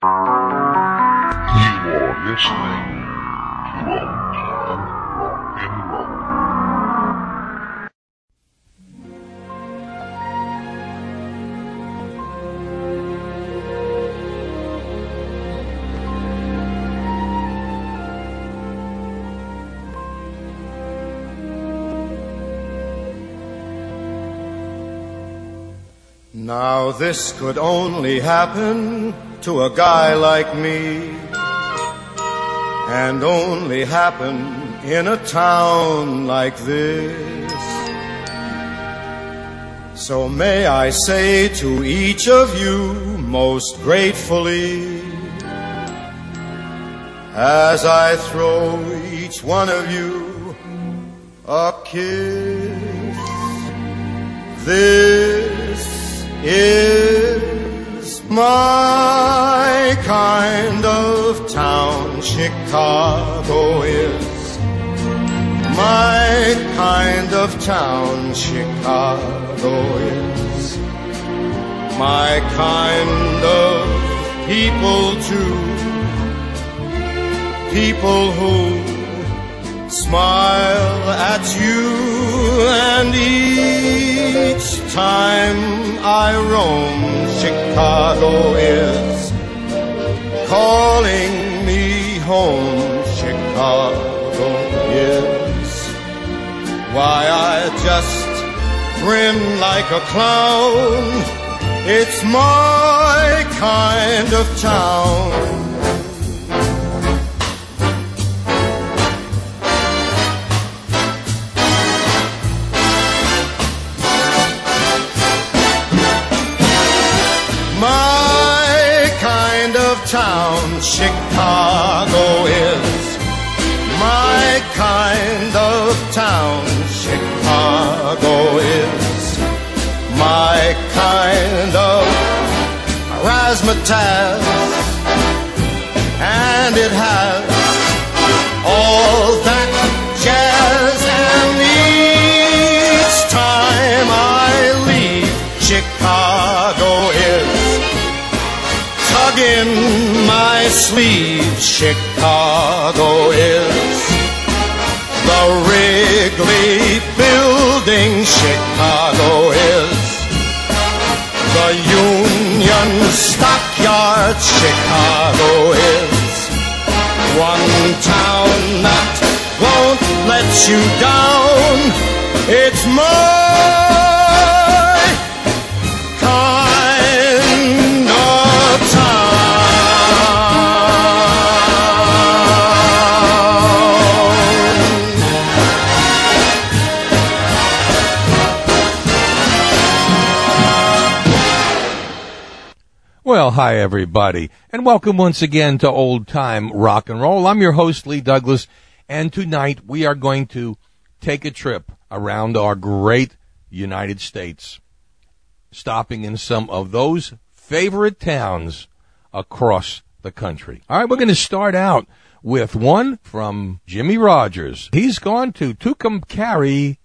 You are listening to Now this could only happen to a guy like me, and only happen in a town like this. So may I say to each of you most gratefully, as I throw each one of you a kiss, This is my kind of town. Chicago is my kind of town. Chicago is my kind of people too. People who smile at you, and each time I roam, Chicago is calling me home. Chicago is why I just grin like a clown. It's my kind of town. Town Chicago is my kind of town. Chicago is my kind of razzmatazz, and it has all that jazz. And each time I leave, Chicago is tugging my sleeve. Chicago is the Wrigley Building. Chicago is the Union Stockyard. Chicago is one town that won't let you down. It's my kind of town. Well, hi, everybody, and welcome once again to Old Time Rock and Roll. I'm your host, Lee Douglas, and tonight we are going to take a trip around our great United States, stopping in some of those favorite towns across the country. All right, we're going to start out with one from Jimmy Rogers. He's gone to Tucumcari.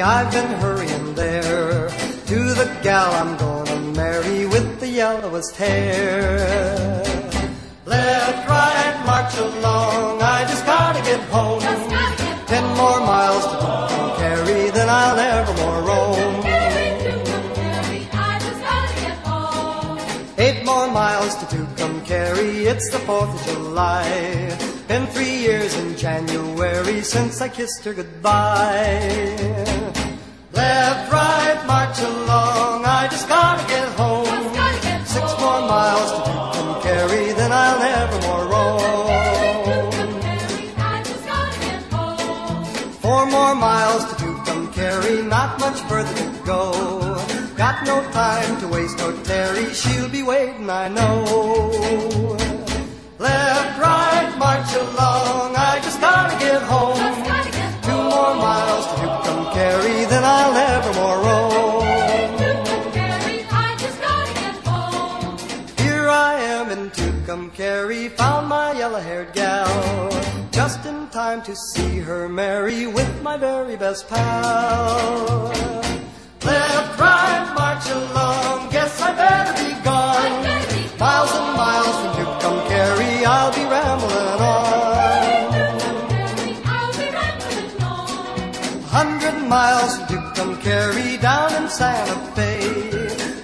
I've been hurrying there to the gal I'm gonna marry with the yellowest hair. Left, right, march along, I just gotta get home. 10 more miles to Tucumcari, then I'll evermore roam. I just gotta get home. 8 more miles to Tucumcari, it's the 4th of July. Been 3 years in January since I kissed her goodbye. Left, right, march along, I just gotta get home. 6 more miles to Tucumcari, then I'll never more roam. miles to Tucumcari, not much further to go. Got no time to waste or tarry, she'll be waiting, I know. Left, right, march along, I just gotta get home. Two more miles to Tucumcari, then I'll evermore roam. Tucumcari, I just gotta get home. Here I am in Tucumcari, found my yellow-haired gal. Just in time to see her marry with my very best pal. Left, right, march along, guess I better be gone. Miles and miles from Tucumcari, I'll be rambling on. 100 miles from Tucumcari, down in Santa Fe.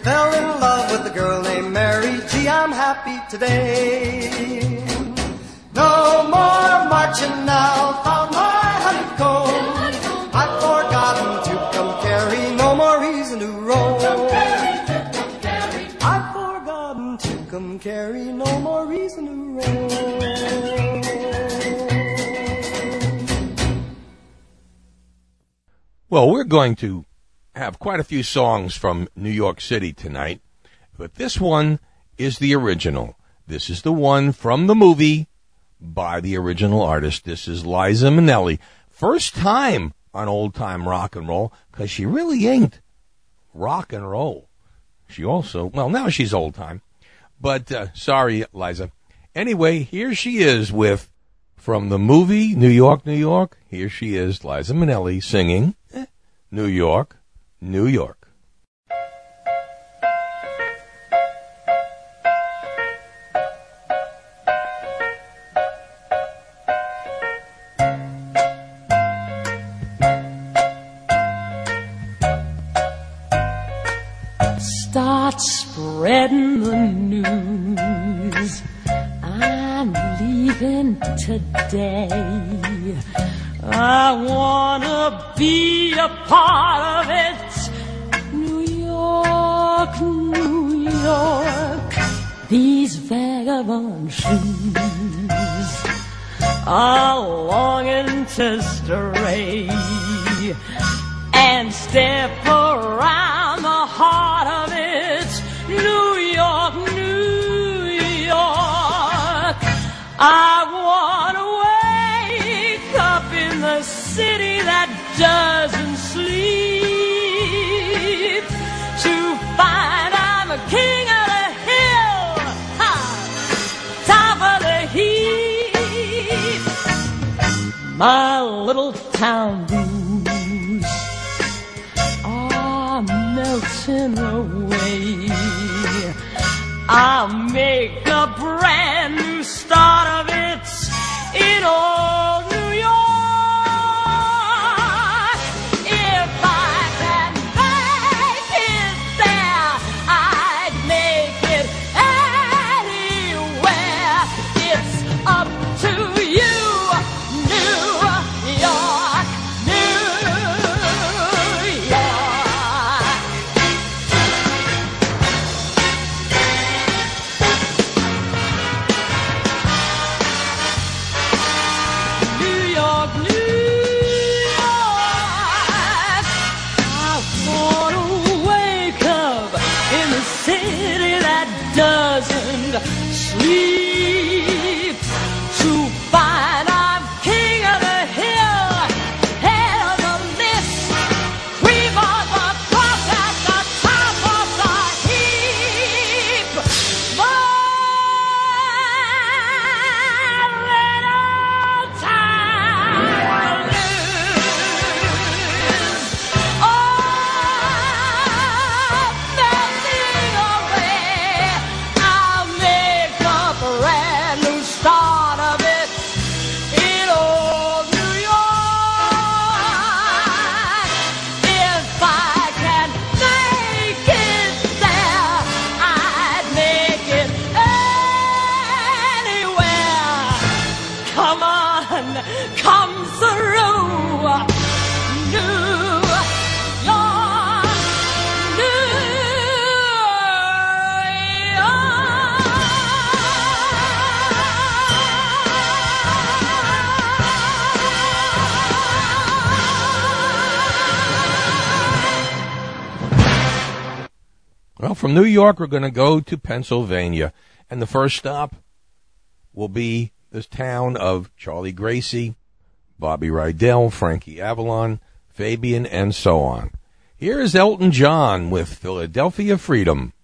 Fell in love with a girl named Mary, gee, I'm happy today. No more marching now, found my honeycomb. I've forgotten Tucumcari, no more reason to roam. I've forgotten Tucumcari, no more reason to roam. Well, we're going to have quite a few songs from New York City tonight, but this one is the original. This is the one from the movie, by the original artist. This is Liza Minnelli. First time on old time rock and roll, because she really ain't rock and roll. She also, well, now she's old time. But sorry, Liza. Anyway, here she is with, from the movie New York, New York, here she is, Liza Minnelli, singing New York, New York. Spreading the news, I'm leaving today. I wanna be a part of it. New York, New York, these vagabond shoes are longing to stray and step around the heart of it. New York, New York, I want to wake up in the city that doesn't sleep, to find I'm a king of the hill, ha, top of the heap. My little town blues are melting away. I'll make a brand new start of it in old New York. If I can make it there, I'd make it anywhere. It's up to you, New York, New York. From New York, we're going to go to Pennsylvania. And the first stop will be this town of Charlie Gracie, Bobby Rydell, Frankie Avalon, Fabian, and so on. Here is Elton John with Philadelphia Freedom.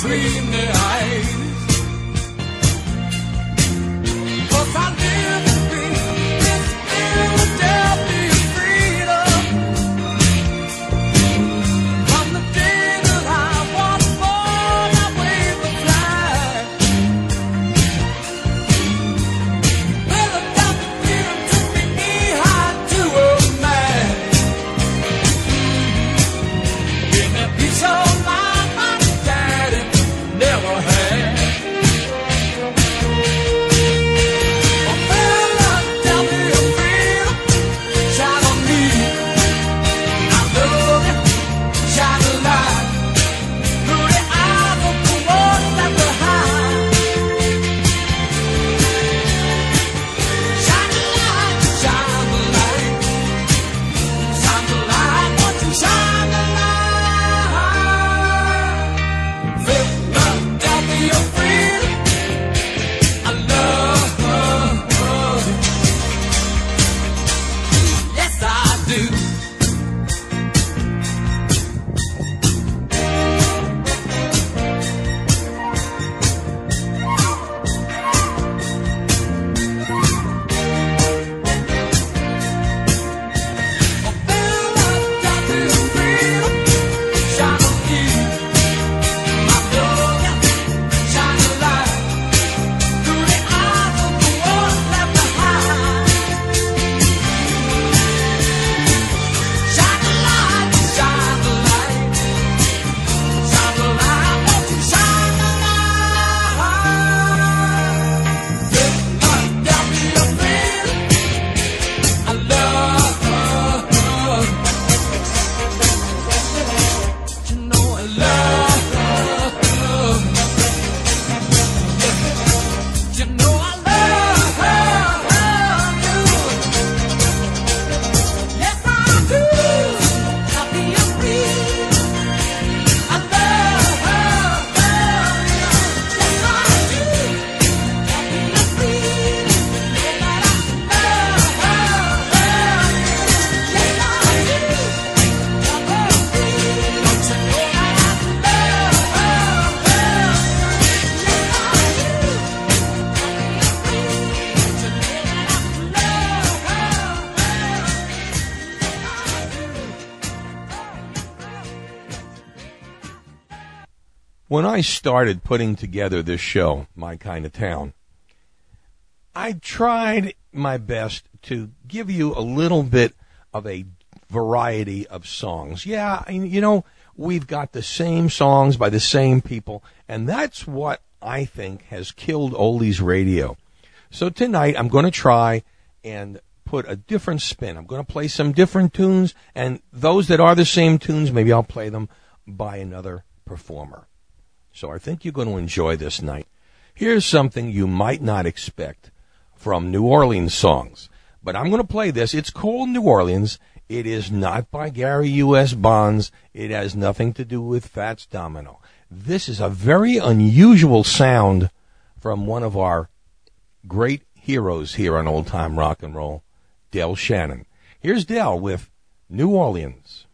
Dream the eyes, 'cause I live. When I started putting together this show, My Kind of Town, I tried my best to give you a little bit of a variety of songs. Yeah, you know, we've got the same songs by the same people, and that's what I think has killed oldies radio. So tonight I'm going to try and put a different spin. I'm going to play some different tunes, and those that are the same tunes, maybe I'll play them by another performer. So I think you're going to enjoy this night. Here's something you might not expect from New Orleans songs, but I'm going to play this. It's called New Orleans. It is not by Gary U.S. Bonds. It has nothing to do with Fats Domino. This is a very unusual sound from one of our great heroes here on Old Time Rock and Roll, Del Shannon. Here's Del with New Orleans.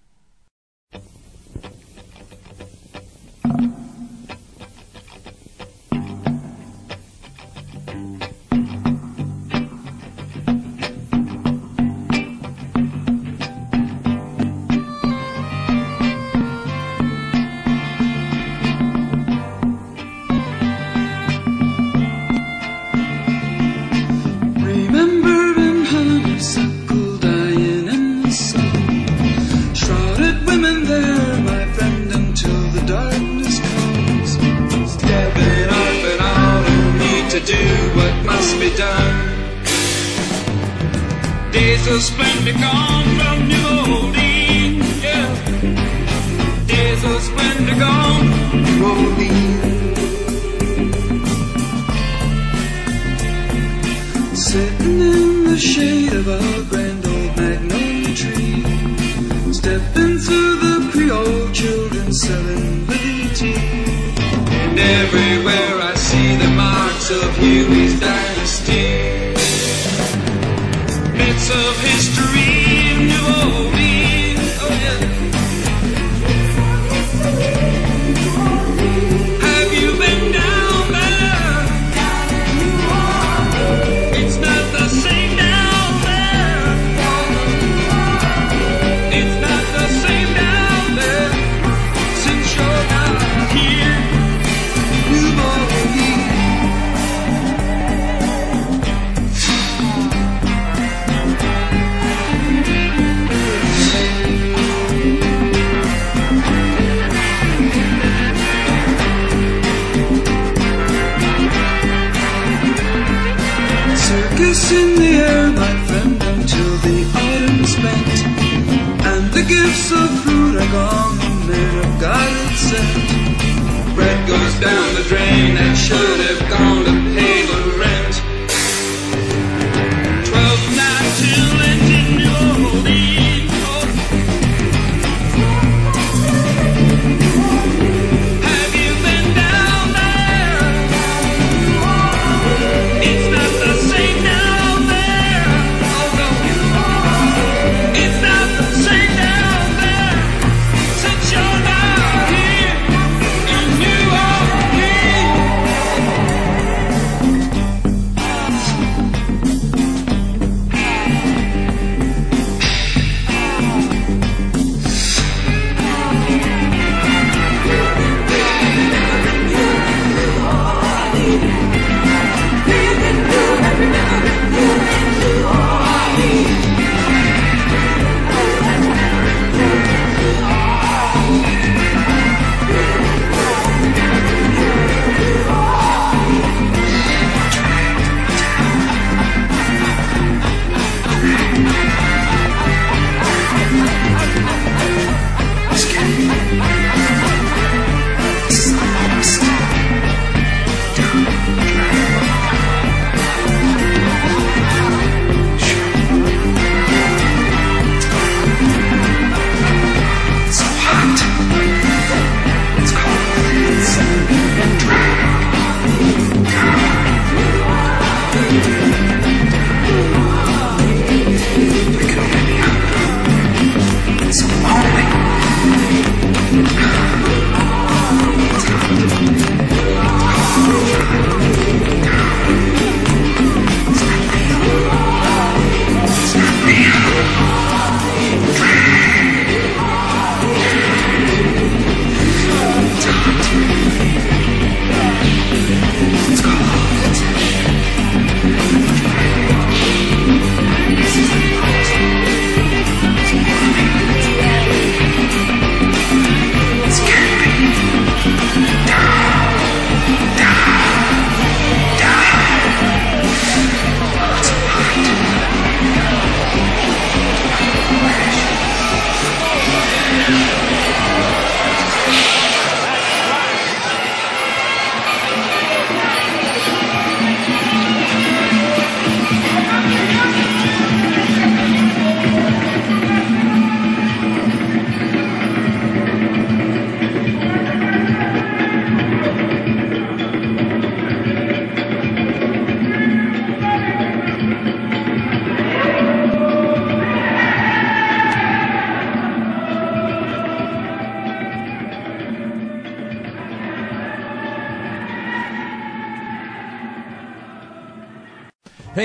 Days of splendor gone from New Orleans, yeah. Days of splendor gone from New Orleans. Sitting in the shade of our grand old magnolia tree, stepping through the Creole children selling liberty. And everywhere I see the marks of Huey's dynasty. Of history in New Orleans, oh yeah. Have you been down there? It's not the same down there. It's not the same down there since you're not here, New Orleans. Kiss in the air, my friend, until the autumn's spent, and the gifts of fruit are gone, and made of God it's sent. Bread goes down the drain and should have gone to pay the rent. 12 night till it's in New Orleans.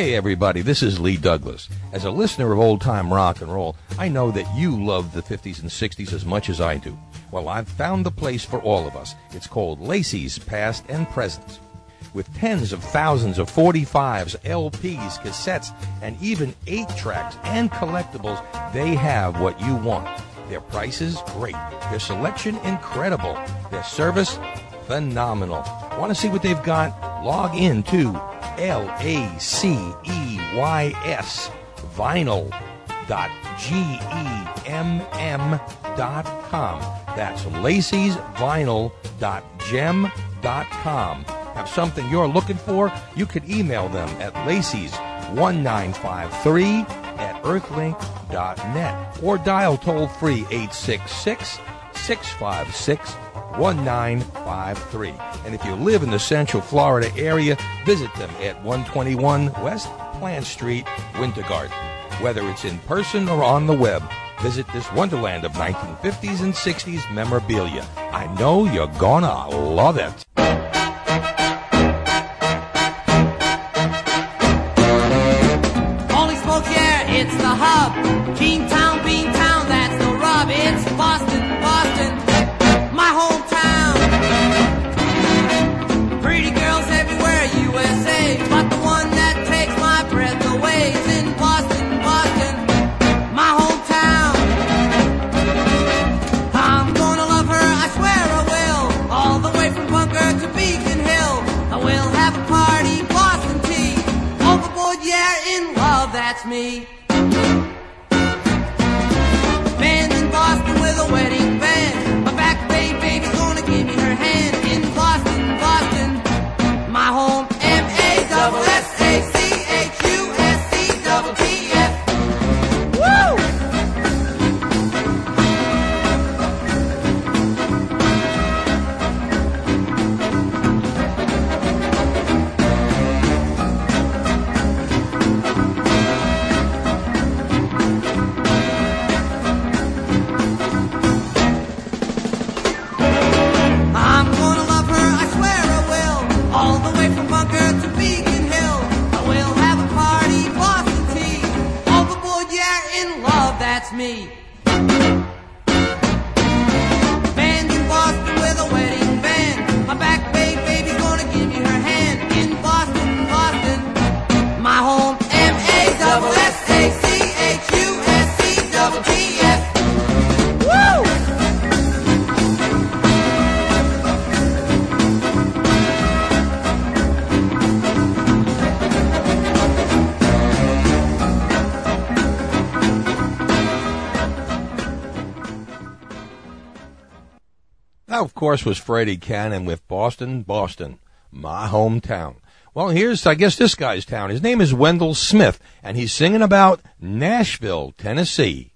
Hey, everybody, this is Lee Douglas. As a listener of old-time rock and roll, I know that you love the 50s and 60s as much as I do. Well, I've found the place for all of us. It's called Lacey's Past and Present. With tens of thousands of 45s, LPs, cassettes, and even 8-tracks and collectibles, they have what you want. Their prices, great. Their selection, incredible. Their service, phenomenal. Want to see what they've got? Log in to LaceysVinyl.gemm.com. That's LaceysVinyl.gem.com. Have something you're looking for? You could email them at Lacey's1953@earthlink.net or dial toll free 866-656-1953. And if you live in the Central Florida area, visit them at 121 West Plant Street, Winter Garden. Whether it's in person or on the web, visit this wonderland of 1950s and 60s memorabilia. I know you're gonna love it. Holy smoke, yeah, it's the hub. Kingtown, Beantown, that's the rub. It's Boston, Boston, my hometown. Pretty girls everywhere, USA, but the one that takes my breath away is in Boston, Boston, my hometown. I'm gonna love her, I swear I will, all the way from Bunker to Beacon Hill. I will have a party, Boston tea, overboard, yeah, in love, that's me. Man in Boston with a wedding band, my back bay baby's gonna give me her hand. In Boston, Boston, my home. M-A-S-S-A-C-H-U-S-C-T-T-F. Woo! Me. Band in Boston with a wedding band, my back bay baby's gonna give me her hand. In Boston, Boston, my home. M-A-S-S-A-C-H-U-S-C-T-T-F. That, of course, was Freddie Cannon with Boston, Boston, my hometown. Well, here's, I guess, this guy's town. His name is Wendell Smith, and he's singing about Nashville, Tennessee.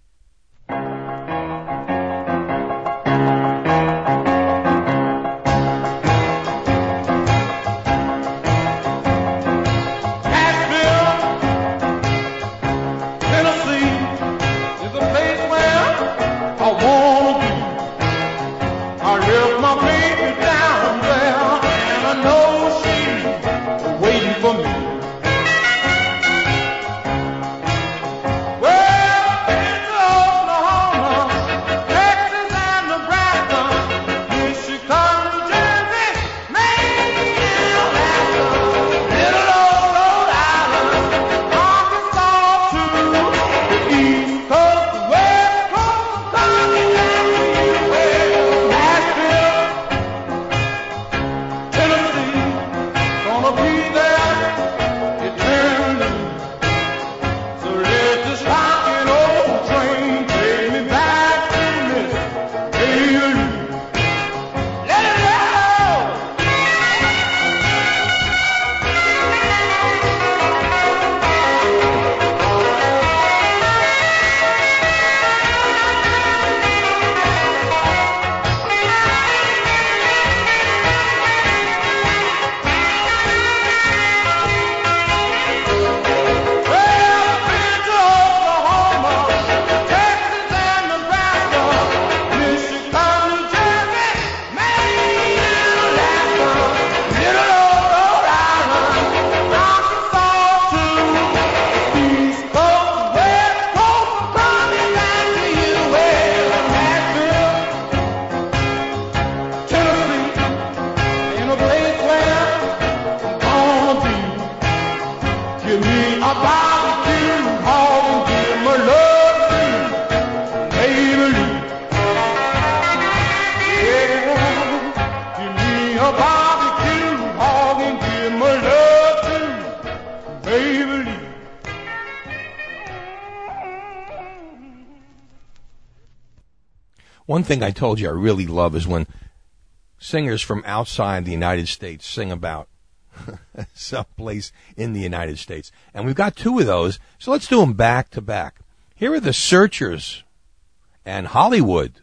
One thing I told you I really love is when singers from outside the United States sing about someplace in the United States. And we've got two of those, so let's do them back to back. Here are The Searchers and Hollywood.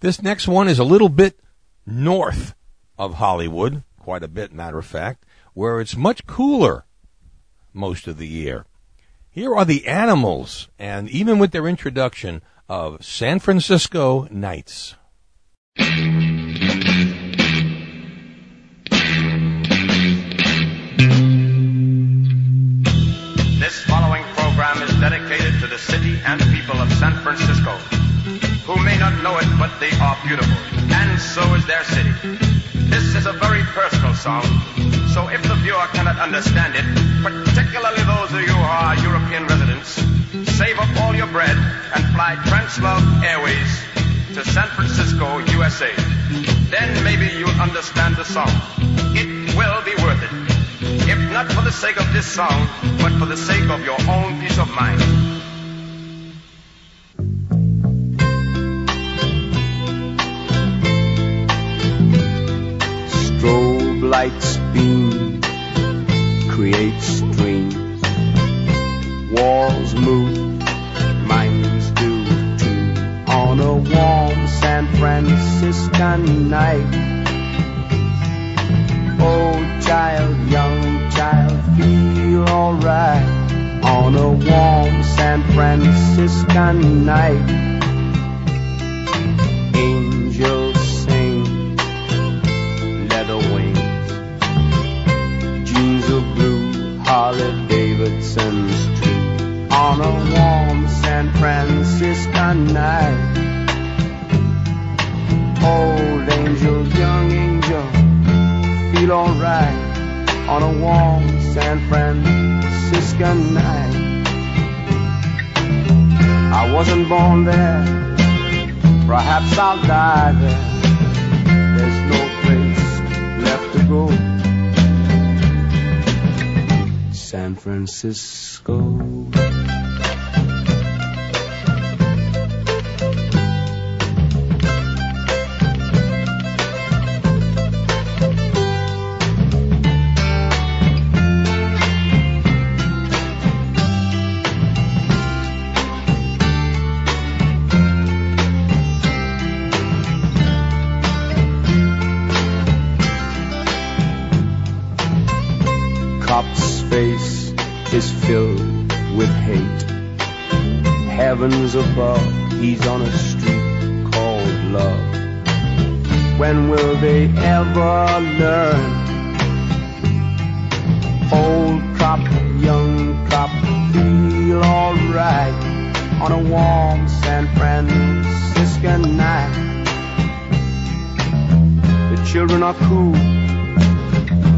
This next one is a little bit north of Hollywood, quite a bit, matter of fact, where it's much cooler most of the year. Here are The Animals, and even with their introduction of San Francisco Nights. This following program is dedicated to the city and people of San Francisco, who may not know it, but they are beautiful, and so is their city. This is a very personal song, so if the viewer cannot understand it, particularly those of you who are European residents, save up all your bread and fly Trans World Airways to San Francisco, USA. Then maybe you'll understand the song. It will be worth it, if not for the sake of this song, but for the sake of your own peace of mind. light's beam creates dreams. Walls move, minds do too. On a warm San Franciscan night. Oh child, young child, feel alright. On a warm San Franciscan night. Angels sing, leather wings, jeans of blue, Harley Davidson's too. On a warm San Francisco night. Old angel, young angel, feel alright. On a warm San Francisco night. I wasn't born there. Perhaps I'll die there. There's no place left to go. San Francisco. Face is filled with hate. Heavens above, he's on a street called love. When will they ever learn? Old cop, young cop, feel alright. On a warm San Francisco night. The children are cool.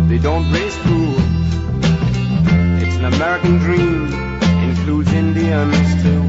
They don't raise fools. An American dream includes Indians too.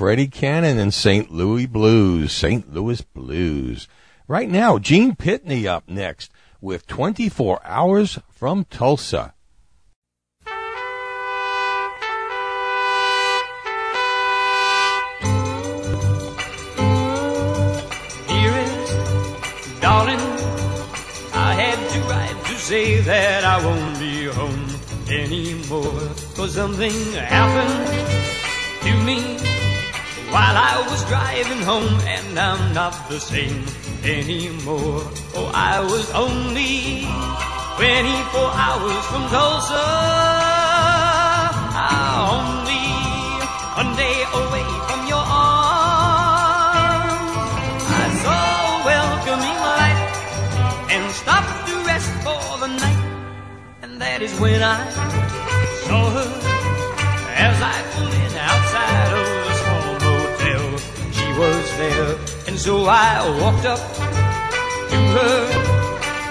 Freddie Cannon and St. Louis Blues. Right now, Gene Pitney up next with 24 Hours from Tulsa. Dearest, darling, I had to write to say that I won't be home anymore, 'cause something happened to me while I was driving home, and I'm not the same anymore. Oh, I was only 24 hours from Tulsa, only one day away from your arms. I saw a welcoming light and stopped to rest for the night, and that is when I saw her as I pulled in outside of the small motel. She was there, and so I walked up to her,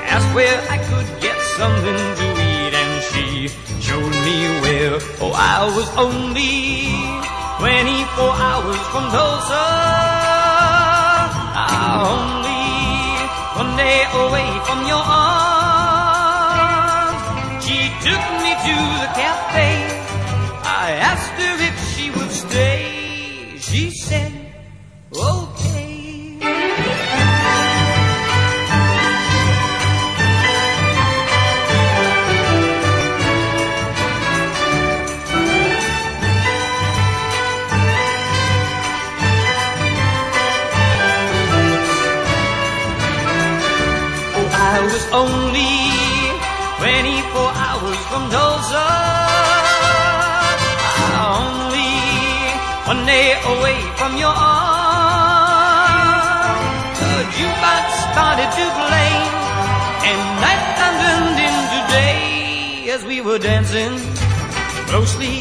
asked where I could get something to eat, and she showed me where. Oh, I was only 24 hours from Tulsa, only one day away from your arms. She took me to the cafe, I asked her if she would stay, she said, okay. I was only 24 hours from Tulsa, only one day away from your arms. The jukebox started to play, and night time turned into day. As we were dancing closely,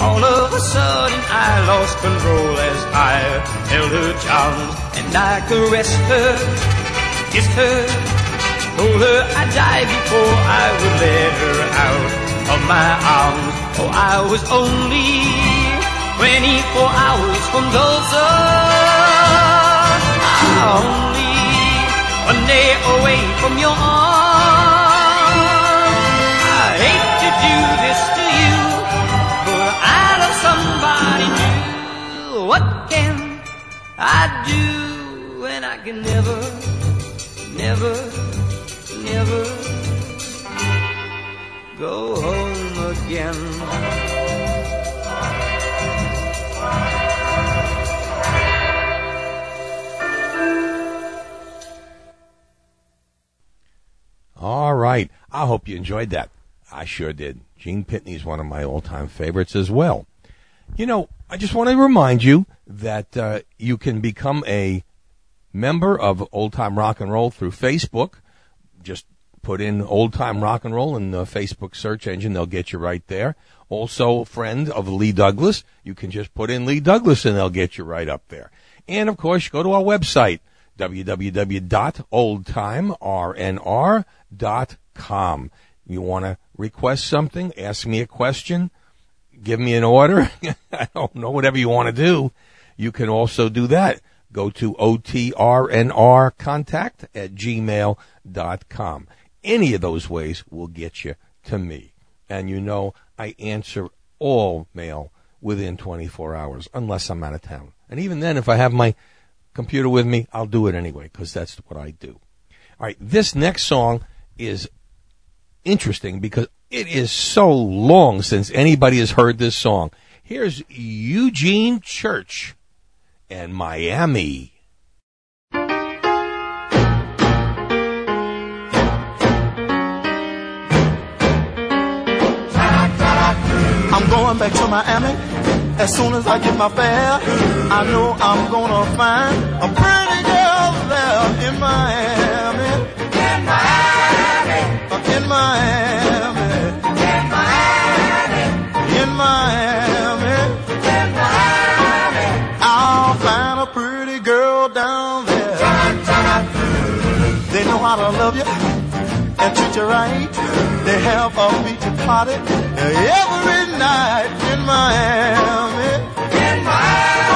all of a sudden I lost control as I held her charms, and I caressed her, kissed her, told her I'd die before I would let her out of my arms. Oh, I was only 24 hours from Tulsa, only one day away from your arms. I hate to do this to you, but I love somebody new. What can I do when I can never, never, never go home again? All right. I hope you enjoyed that. I sure did. Gene Pitney is one of my all-time favorites as well. You know, I just want to remind you that you can become a member of Old Time Rock and Roll through Facebook. Just put in Old Time Rock and Roll in the Facebook search engine. They'll get you right there. Also, friend of Lee Douglas. You can just put in Lee Douglas, and they'll get you right up there. And, of course, go to our website, www.oldtimernr.com. You want to request something, ask me a question, give me an order, I don't know, whatever you want to do, you can also do that. Go to otrnrcontact@gmail.com. Any of those ways will get you to me. And you know, I answer all mail within 24 hours, unless I'm out of town. And even then, if I have my computer with me, I'll do it anyway, because that's what I do. All right, this next song is interesting because it is so long since anybody has heard this song. Here's Eugene Church and Miami. I'm going back to Miami as soon as I get my fare. I know I'm gonna find a pretty girl there in Miami. In Miami. In Miami. In Miami. In Miami. In Miami. I'll find a pretty girl down there. They know how to love you and treat you right. They have a beach party every night in Miami. In Miami.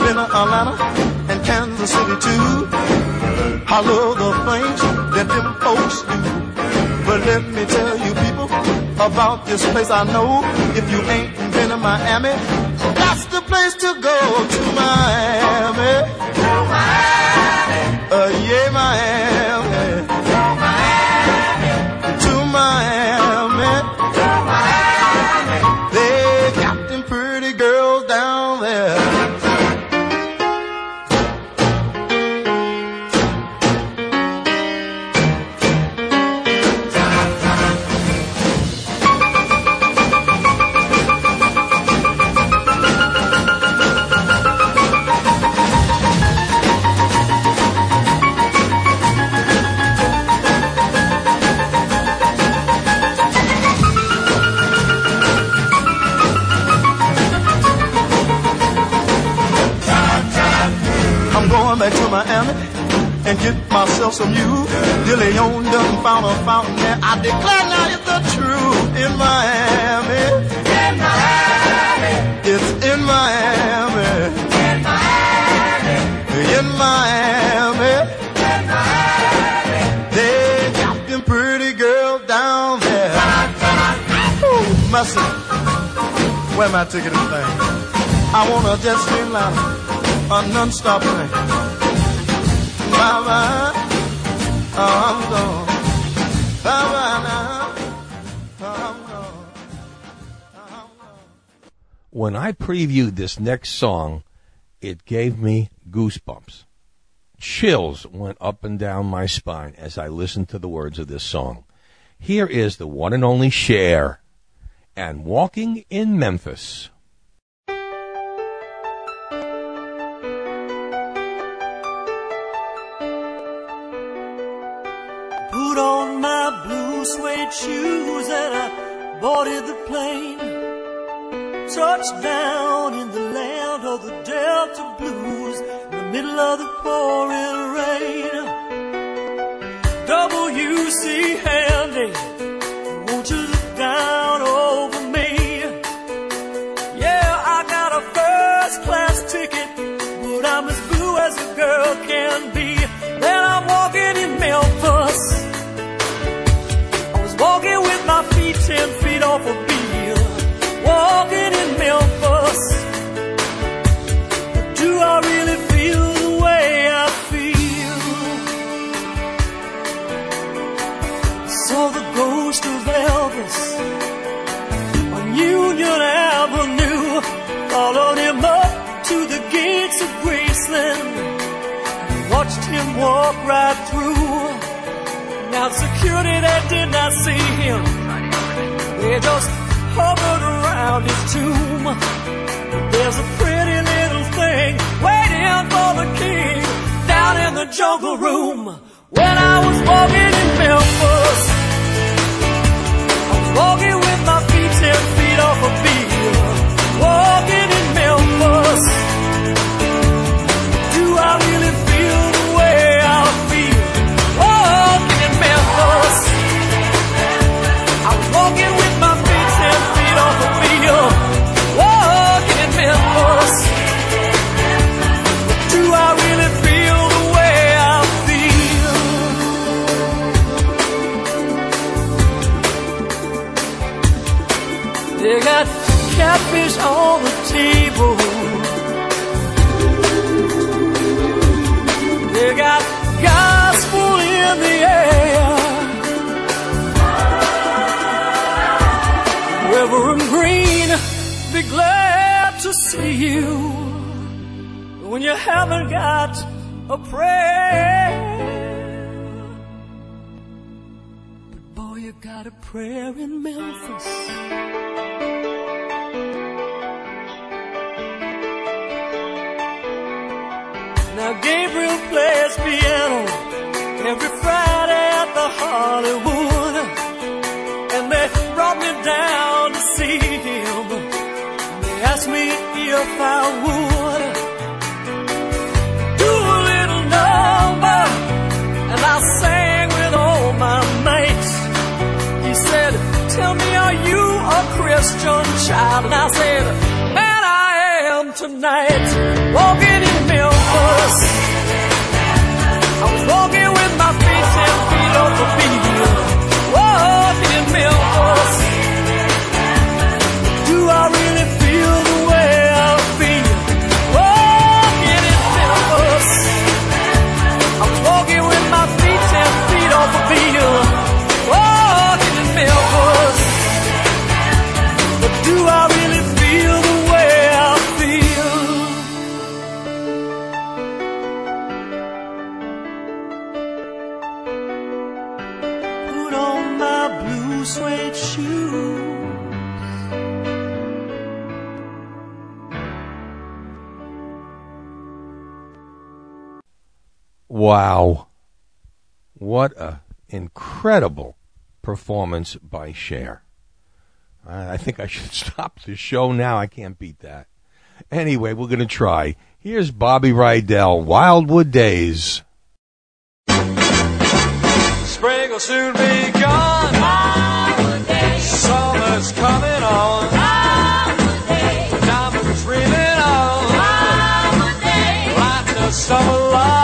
I've been to Atlanta and Kansas City too. I love the things that them folks do. But let me tell you people about this place I know. If you ain't been to Miami, that's the place to go. To Miami. To Miami. Yeah, Miami. To Miami. To Miami. To Miami. They got them pretty girls down there. To Miami and get myself some you. De Leon done found a fountain there. I declare now it's the truth. In Miami. In Miami. It's in Miami. In Miami. In Miami. In Miami. They got them pretty girls down there. Oh, mercy. Where my ticket and thing? I wanna just be like a non-stop thing. When I previewed this next song, it gave me goosebumps. Chills went up and down my spine as I listened to the words of this song. Here is the one and only Cher and Walking in Memphis. Suede shoes and I boarded the plane. Touched down in the land of the Delta Blues, in the middle of the pouring rain. WC Handy, won't you look down over me? Yeah, I got a first class ticket, but I'm as blue as a girl can be. Then I'm walking in Memphis. Walking with my feet 10 feet off a beam. Walking in Memphis. But do I really feel the way I feel? I saw the ghost of Elvis on Union Avenue. Followed him up to the gates of Graceland and watched him walk right through. Now security that did not see him, they just hovered around his tomb. But there's a pretty little thing waiting for the king down in the jungle room. When I was walking in Memphis, I was walking with my feet 10 feet off a beam. Walking in Memphis. Do I really feel the way I feel? Walking Memphis. I'm walking with my feet 10 feet off a wheel. Walking in Memphis. Do I really feel the way I feel? They got catfish on the table. They got gospel in the air. Reverend Green, be glad to see you when you haven't got a prayer. But boy, you got a prayer in Memphis. Now Gabriel plays piano every Friday at the Hollywood, and they brought me down. Ask me if I would do a little number, and I sang with all my mates. He said, tell me, are you a Christian child? And I said, man, I am tonight. Walking Wow. What a incredible performance by Cher. I think I should stop the show now. I can't beat that. Anyway, we're going to try. Here's Bobby Rydell, Wildwood Days. Spring will soon be gone. Wildwood Days. Summer's coming on. Wildwood Days. Time for dreaming on. Wildwood Days. Lighten the summer love.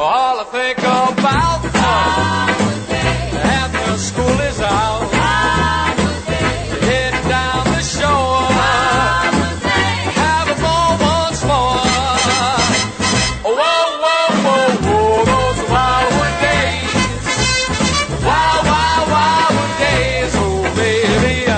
All I think about is Wildwood Days. After school is out. Wildwood Days. Head down the shore. Wildwood Days. Have a ball once more. Oh, whoa, whoa, whoa, whoa. Those Wildwood Days. Wild, wild, wildwood days. Oh, baby.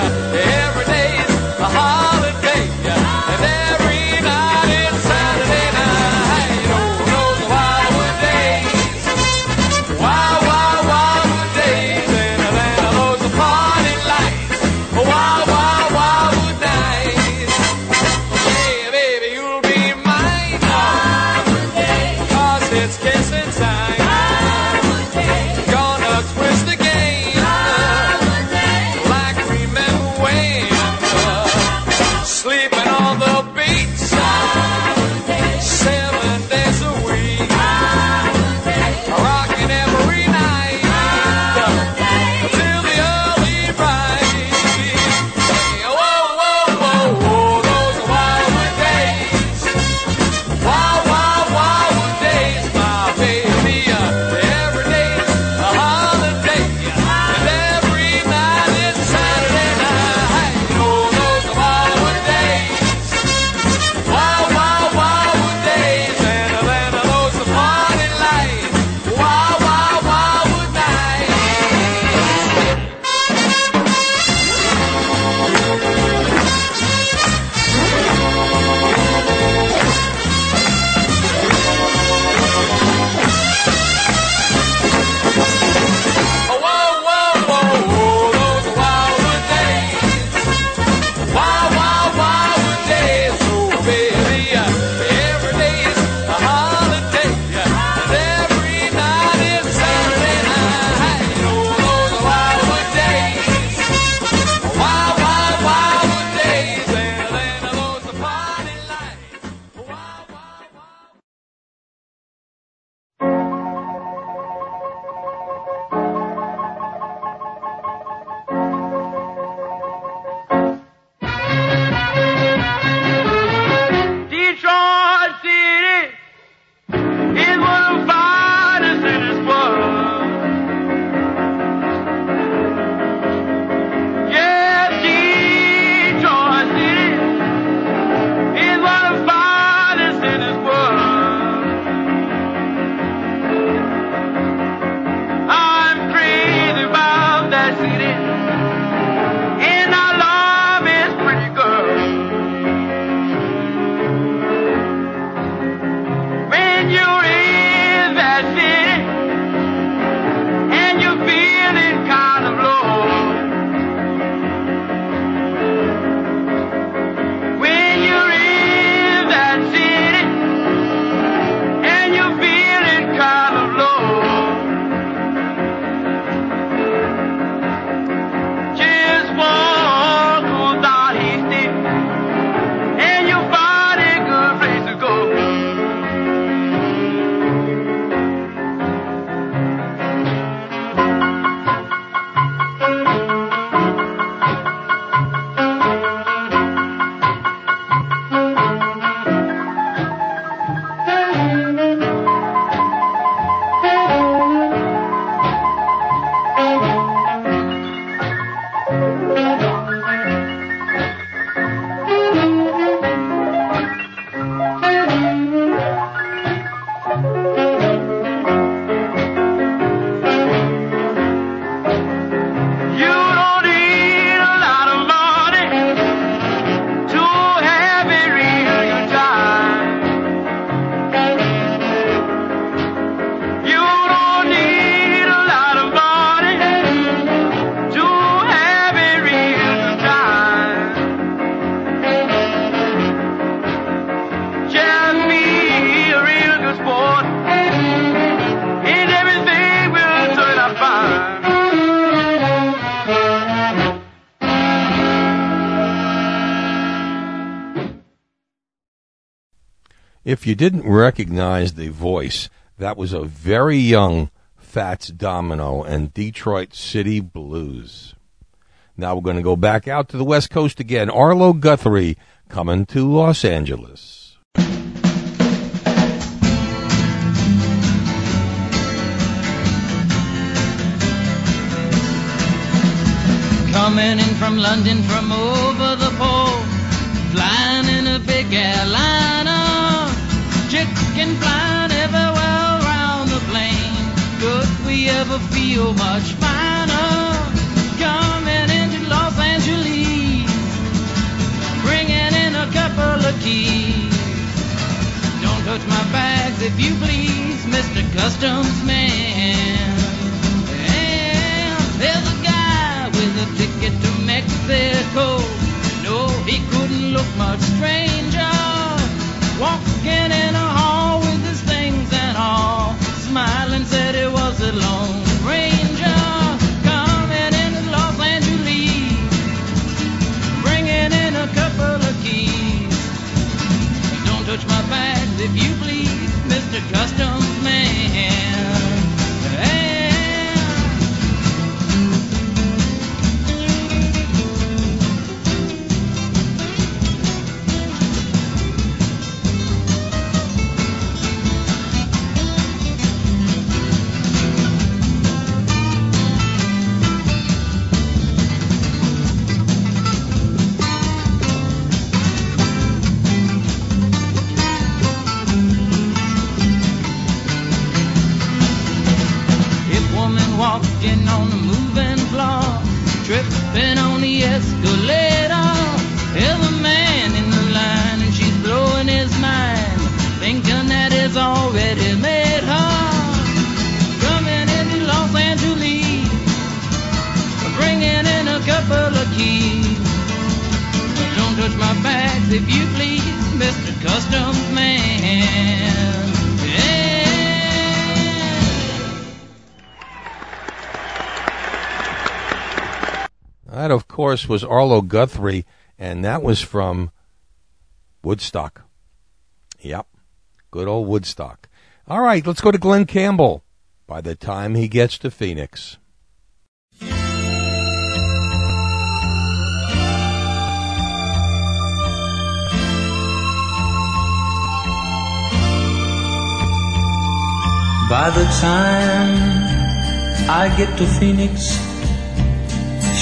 If you didn't recognize the voice, that was a very young Fats Domino and Detroit City Blues. Now we're going to go back out to the West Coast again. Arlo Guthrie coming to Los Angeles. Coming in from London from over the pole, flying in a big airliner, chicken flying everywhere around the plane. Could we ever feel much finer? Coming into Los Angeles, bringing in a couple of keys. Don't touch my bags if you please, Mr. Customs Man. And there's a guy with a ticket to Mexico. No, he couldn't look much stranger. Walking in a hall with his things and all, smiling said it was a Lone Ranger. Coming into Los Angeles, bringing in a couple of keys. Don't touch my bags if you please, Mr. Customs Man. Walking on the moving floor, tripping on the escalator. There's a man in the line and she's blowing his mind, thinking that it's already made her. Coming into Los Angeles, bringing in a couple of keys. Don't touch my bags if you please, Mr. Customs Man. That, of course, was Arlo Guthrie, and that was from Woodstock. Yep, good old Woodstock. All right, let's go to Glen Campbell by the time he gets to Phoenix. By the time I get to Phoenix,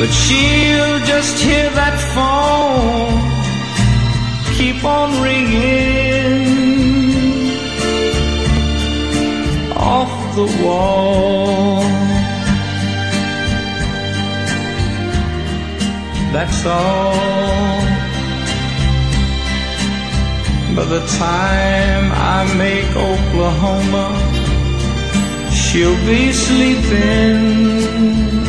But she'll just hear that phone keep on ringing off the wall. That's all. By the time I make Oklahoma, she'll be sleeping.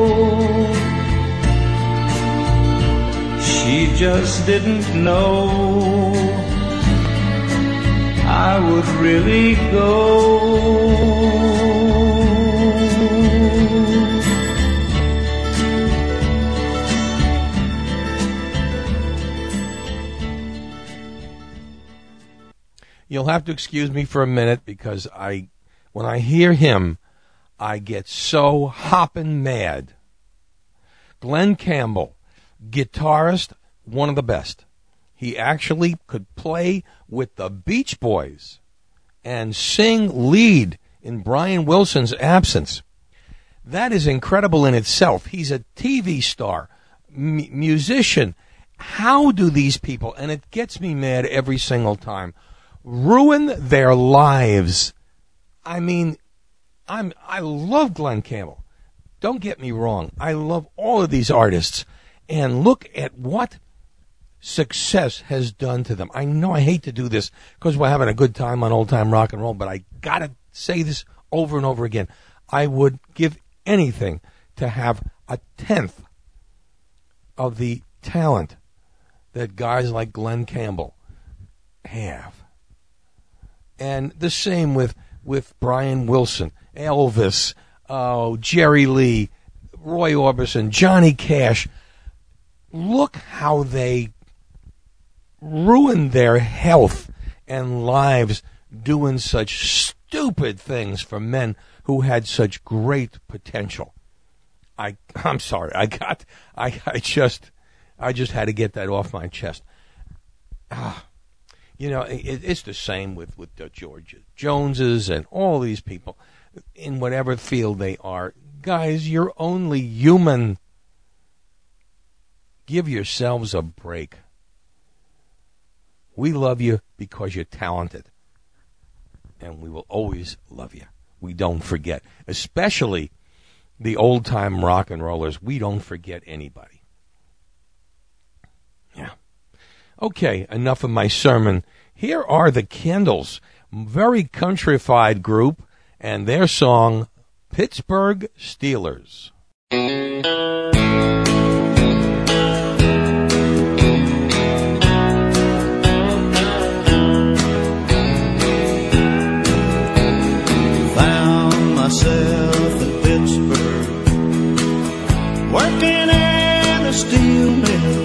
she just didn't know I would really go. You'll have to excuse me for a minute because when I hear him, I get so hoppin' mad. Glen Campbell, guitarist, one of the best. He actually could play with the Beach Boys and sing lead in Brian Wilson's absence. That is incredible in itself. He's a TV star, musician. How do these people, and it gets me mad every single time, ruin their lives? I mean, I love Glen Campbell. Don't get me wrong. I love all of these artists. And look at what success has done to them. I know I hate to do this because we're having a good time on old-time rock and roll, but I got to say this over and over again. I would give anything to have a tenth of the talent that guys like Glen Campbell have. And the same with Brian Wilson, Elvis, Jerry Lee, Roy Orbison, Johnny Cash. Look how they ruined their health and lives doing such stupid things for men who had such great potential. I'm sorry. I just had to get that off my chest. You know, it's the same with the George Joneses and all these people in whatever field they are. Guys, you're only human. Give yourselves a break. We love you because you're talented. And we will always love you. We don't forget. Especially the old-time rock and rollers. We don't forget anybody. Yeah. Okay, enough of my sermon. Here are the Kendalls, very countrified group, and their song, Pittsburgh Steelers. Found myself in Pittsburgh, working in a steel mill.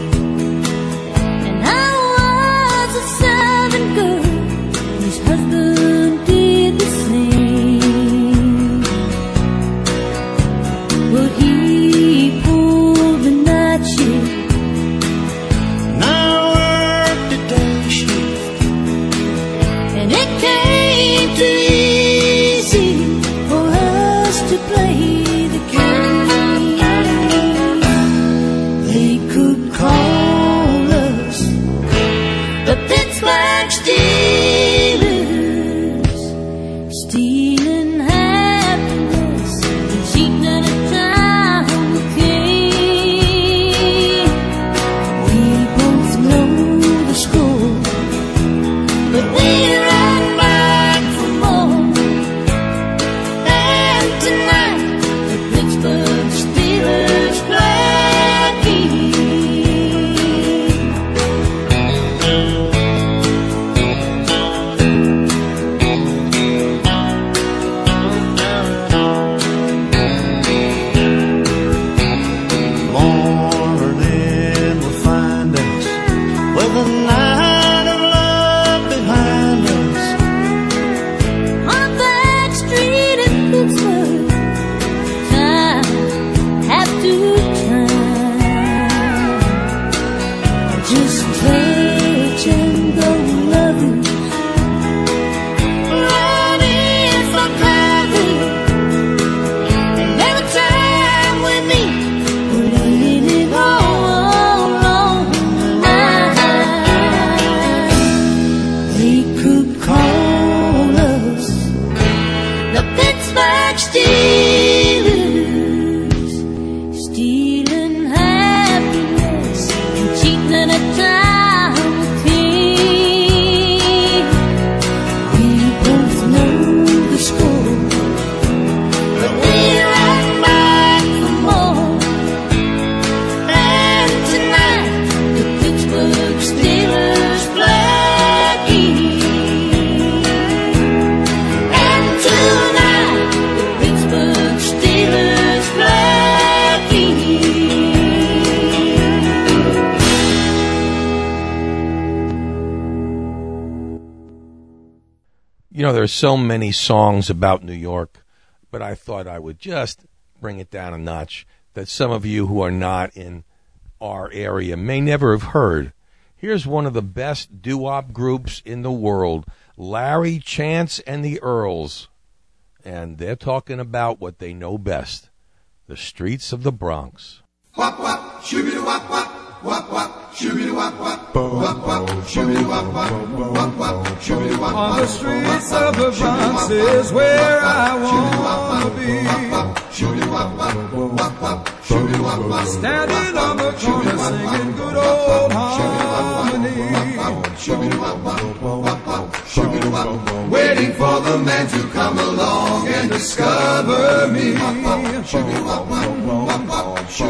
you know, there are so many songs about New York, but I thought I would just bring it down a notch that some of you who are not in our area may never have heard. Here's one of the best doo-wop groups in the world, Larry Chance and the Earls. And they're talking about what they know best, the streets of the Bronx. Wop, wop, shoo-be-doo, wop, wop, wop, wop, shoo-be-doo, wop, wop, wop, wop, shoo-be-doo, wop, wop, wop, wop, shoo-be-doo, wop, wop. On the streets of the Bronx is where I want to be. Shoo-be-doo, wop, wop, wop, wop, shoo-be-doo, wop, wop. Standing on the corner singing good old harmony. Shoo-be-doo, wop, wop, wop, wop, shoo-be-doo, wop. Waiting for the man to come along and discover me. Shoo-be-doo, wop, wop, wop. My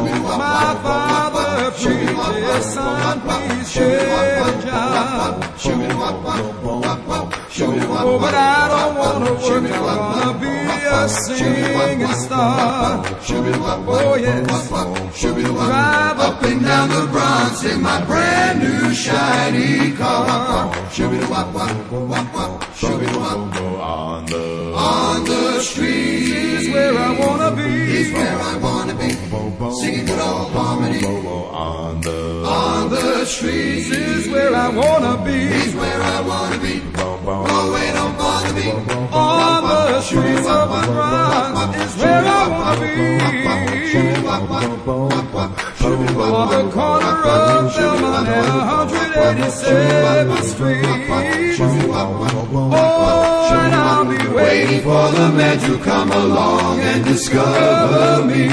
father preaches, son, please share a job. Oh, but I don't want to work, I want to be a singing star. Oh, yes, drive up and down the Bronx in my brand new shiny car. On the street is where I want to be. Is where I want to be. Singing good old harmony. On the streets is where I wanna be. Is where I wanna be. No way, don't bother me. On the streets of the Bronx is where I wanna be. On the corner of Belmont and 187th Street. Oh, and I'll be waiting for the man to come along and discover me.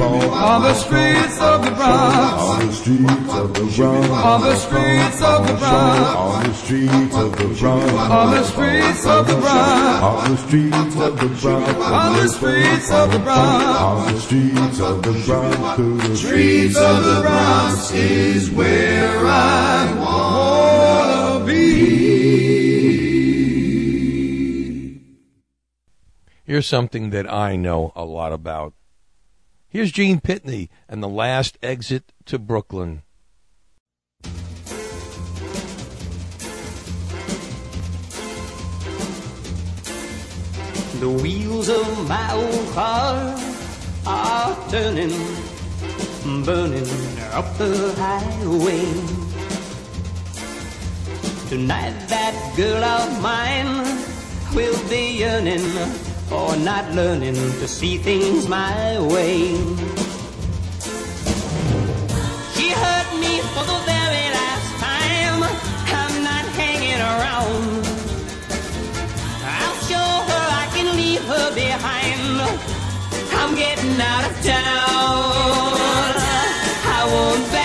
On the streets of the Bronx, on the streets of the Bronx, on the streets of the Bronx, on the streets of the Bronx, on the streets of the Bronx, on the streets of the Bronx, on the streets of the Bronx, on the streets of the Bronx, the streets of the Bronx is where I wanna be. Here's something that I know a lot about. Here's Gene Pitney and The Last Exit to Brooklyn. The wheels of my old car are turning, burning up the highway. Tonight that girl of mine will be yearning, or not learning to see things my way. She hurt me for the very last time. I'm not hanging around. I'll show her I can leave her behind. I'm getting out of town. I won't back.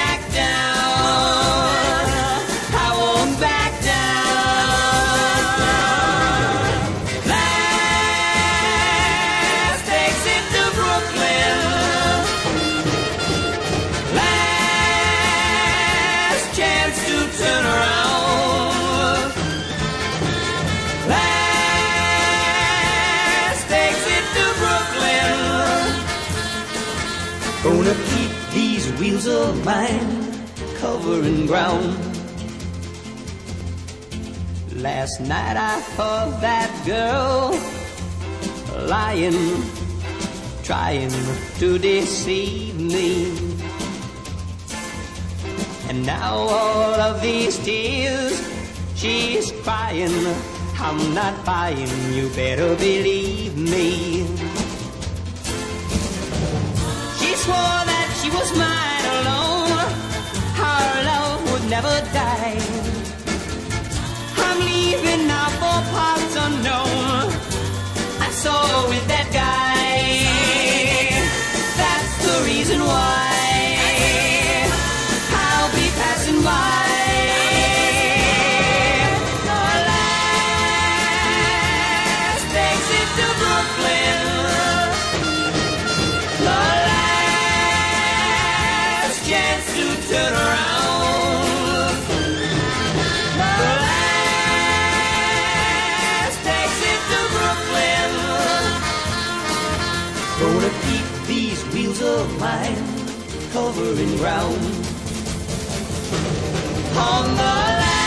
Of mine covering ground. Last night I thought that girl lying, trying to deceive me. And now all of these tears she's crying, I'm not buying, you better believe me. She swore that she was mine, never die. I'm leaving now for parts unknown. I saw her with that guy. That's the reason why I'll be passing by. Covering ground on the land.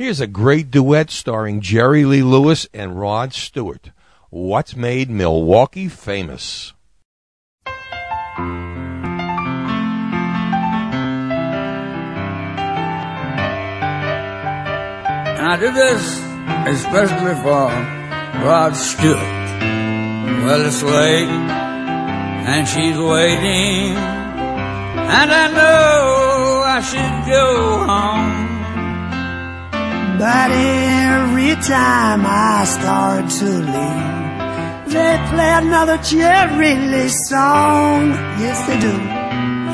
Here's a great duet starring Jerry Lee Lewis and Rod Stewart. What's Made Milwaukee Famous? And I did this especially for Rod Stewart. Well, it's late, and she's waiting, and I know I should go home. But every time I start to leave, they play another Jerry Lee song. Yes, they do.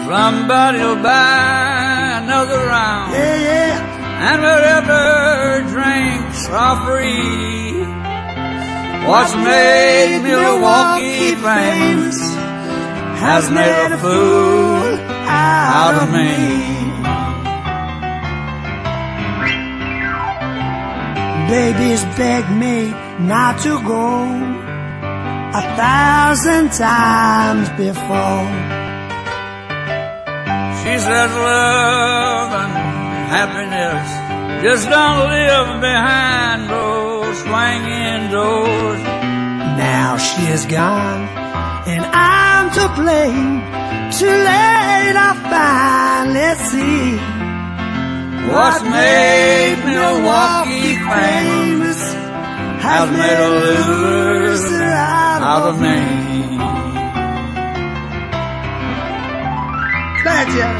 Somebody'll buy another round. Yeah, yeah. And whatever drinks are free. What's made Milwaukee famous has made a fool out of me. Babies beg me not to go 1,000 times before. She says love and happiness just don't live behind those swinging doors. Now she is gone, and I'm to blame. Too late, I finally see what's made Milwaukee famous has made a loser out of me. Thank you.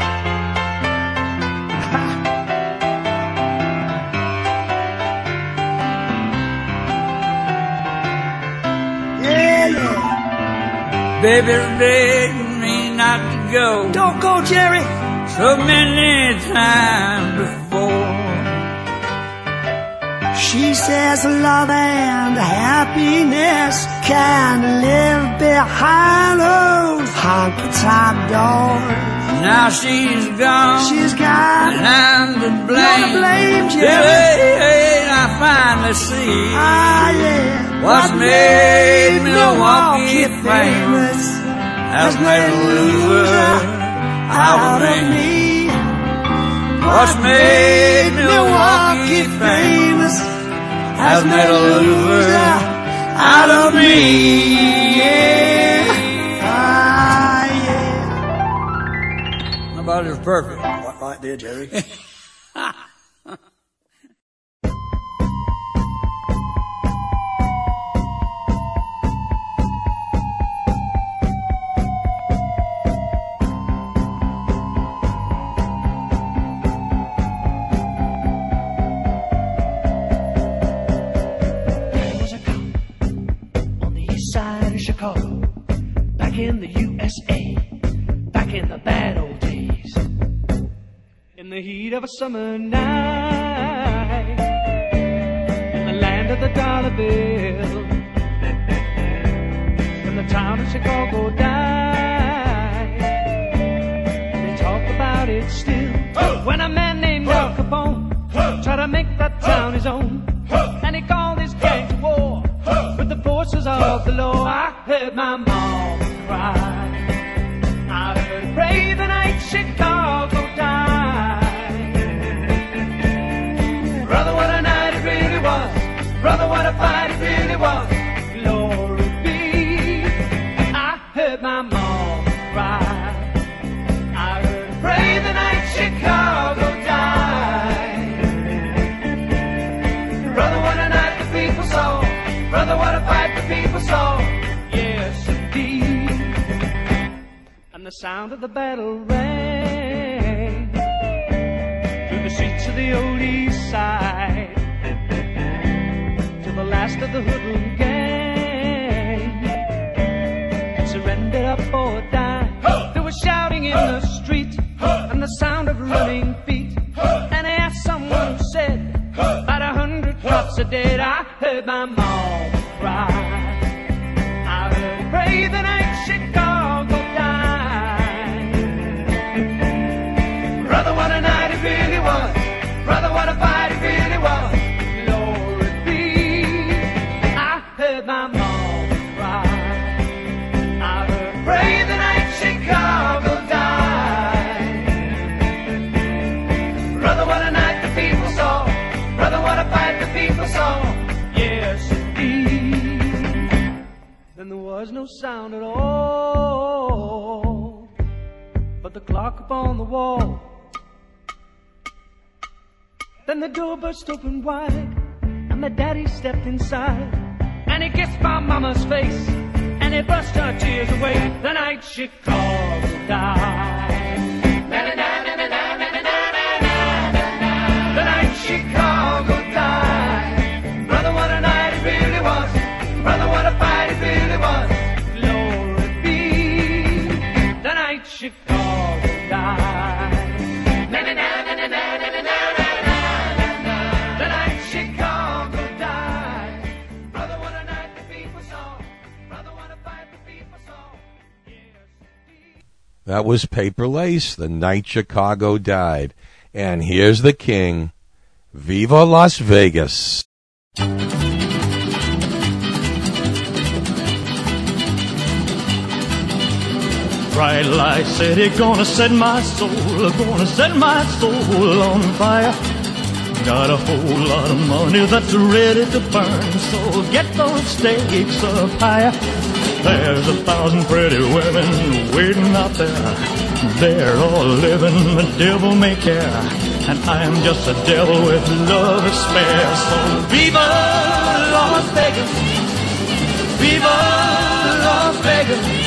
Baby's begging me not to go. Don't go, Jerry. So many times before. She says love and happiness can live behind those honky-tonk doors. Now she's gone. She's gone. And I'm to blame. You're to blame, Jerry. Hey, I finally see. Ah, yeah. What's made Milwaukee famous has made a loser out of me. What's made Milwaukee famous has made a loser out of me. Yeah. Ah, yeah. Nobody's perfect. Right there, Jerry. Chicago, back in the USA, back in the bad old days. In the heat of a summer night, in the land of the dollar bill, when the town of Chicago died, they talk about it still. Oh! When a man named Al Capone tried to make that town his own, and he called his gang to war with the forces of the law. I heard my mom cry. I heard pray the night Chicago died. Brother, what a night it really was. Brother, what a fight it really was. Glory be. I heard my mom cry. I heard pray the night Chicago died. Brother, what a night the people saw. Brother, what a fight the people saw. Yes, indeed. And the sound of the battle rang through the streets of the old east side, till the last of the hoodlum gang surrendered up or died. There was shouting in the street and the sound of running feet. And I asked someone who said about 100 cops are dead. I heard my mom cry. I heard pray the night Chicago died. Brother, what a night it really was. Brother, what a fight it really was. Glory be. I heard my mom cry. I heard pray the night Chicago died. Brother, what a night the people saw. Brother, and there was no sound at all but the clock upon the wall. Then the door burst open wide and my daddy stepped inside, and he kissed my mama's face and he brushed her tears away. The night she called and died, the night she called and died. Brother, what a night it really was. Brother, what a fight it really was. Glory be. The night she called and died, the night she called and died. Brother, what a night the people saw. Brother, what a fight the people saw. Yes. That was Paper Lace, The Night Chicago Died. And here's the king, Viva Las Vegas. Bright light city, gonna set my soul, gonna set my soul on fire. Got a whole lot of money that's ready to burn, so get those stakes up higher. There's 1,000 pretty women waiting out there. They're all living the devil may care, and I'm just a devil with love to spare. So Viva Las Vegas, Viva Las Vegas.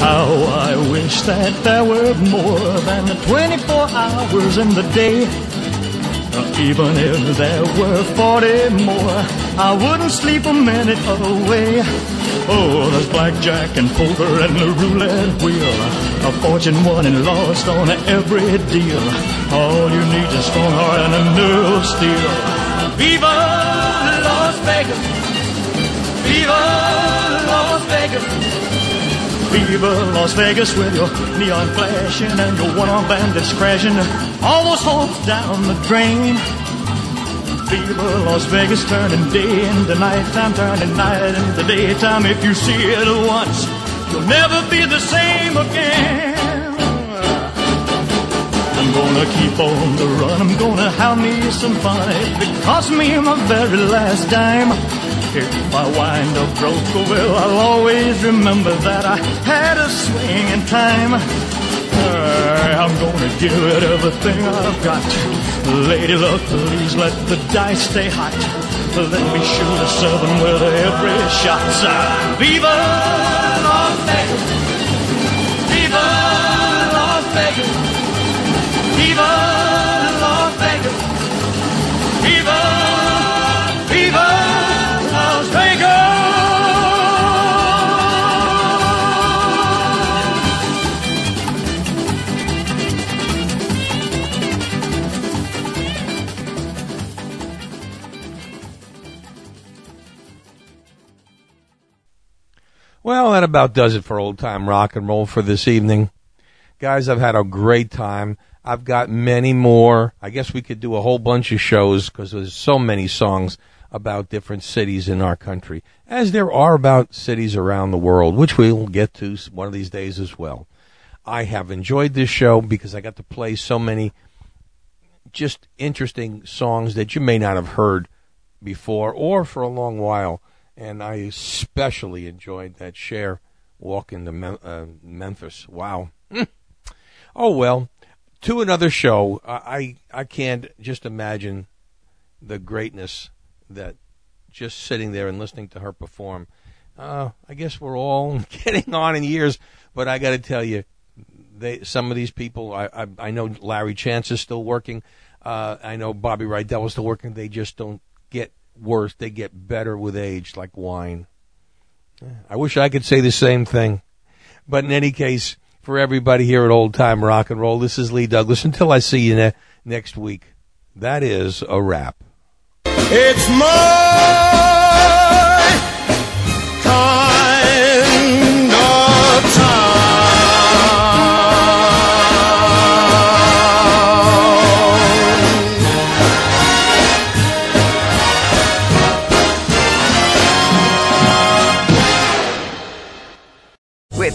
How I wish that there were more than 24 hours in the day. Even if there were 40 more, I wouldn't sleep a minute away. Oh, there's blackjack and poker and the roulette wheel, a fortune won and lost on every deal. All you need is a strong heart and a nerve of steel. Viva Las Vegas, Viva Las Vegas. Viva Las Vegas with your neon flashing and your one-armed bandits crashing, all those hopes down the drain. Viva Las Vegas, turning day into nighttime, turning night into daytime. If you see it once, you'll never be the same again. I'm gonna keep on the run, I'm gonna have me some fun. It cost me my very last dime. If I wind up broke, well, I'll always remember that I had a swing in time. I'm gonna give it everything I've got. Lady luck, please let the dice stay hot. Let me shoot a seven with every shot. Viva Las Vegas, Viva Las Vegas, Viva Las Vegas, Viva, Viva. Well, that about does it for old-time rock and roll for this evening. Guys, I've had a great time. I've got many more. I guess we could do a whole bunch of shows because there's so many songs about different cities in our country, as there are about cities around the world, which we will get to one of these days as well. I have enjoyed this show because I got to play so many just interesting songs that you may not have heard before or for a long while, and I especially enjoyed that Cher walk into Memphis. Wow. Oh, well, to another show. I can't just imagine the greatness that just sitting there and listening to her perform. I guess we're all getting on in years, but I got to tell you, some of these people, I know Larry Chance is still working. I know Bobby Rydell is still working. They just don't get worse. They get better with age, like wine. I wish I could say the same thing. But in any case, for everybody here at Old Time Rock and Roll, this is Lee Douglas. Until I see you next week, that is a wrap. It's my kind of town. With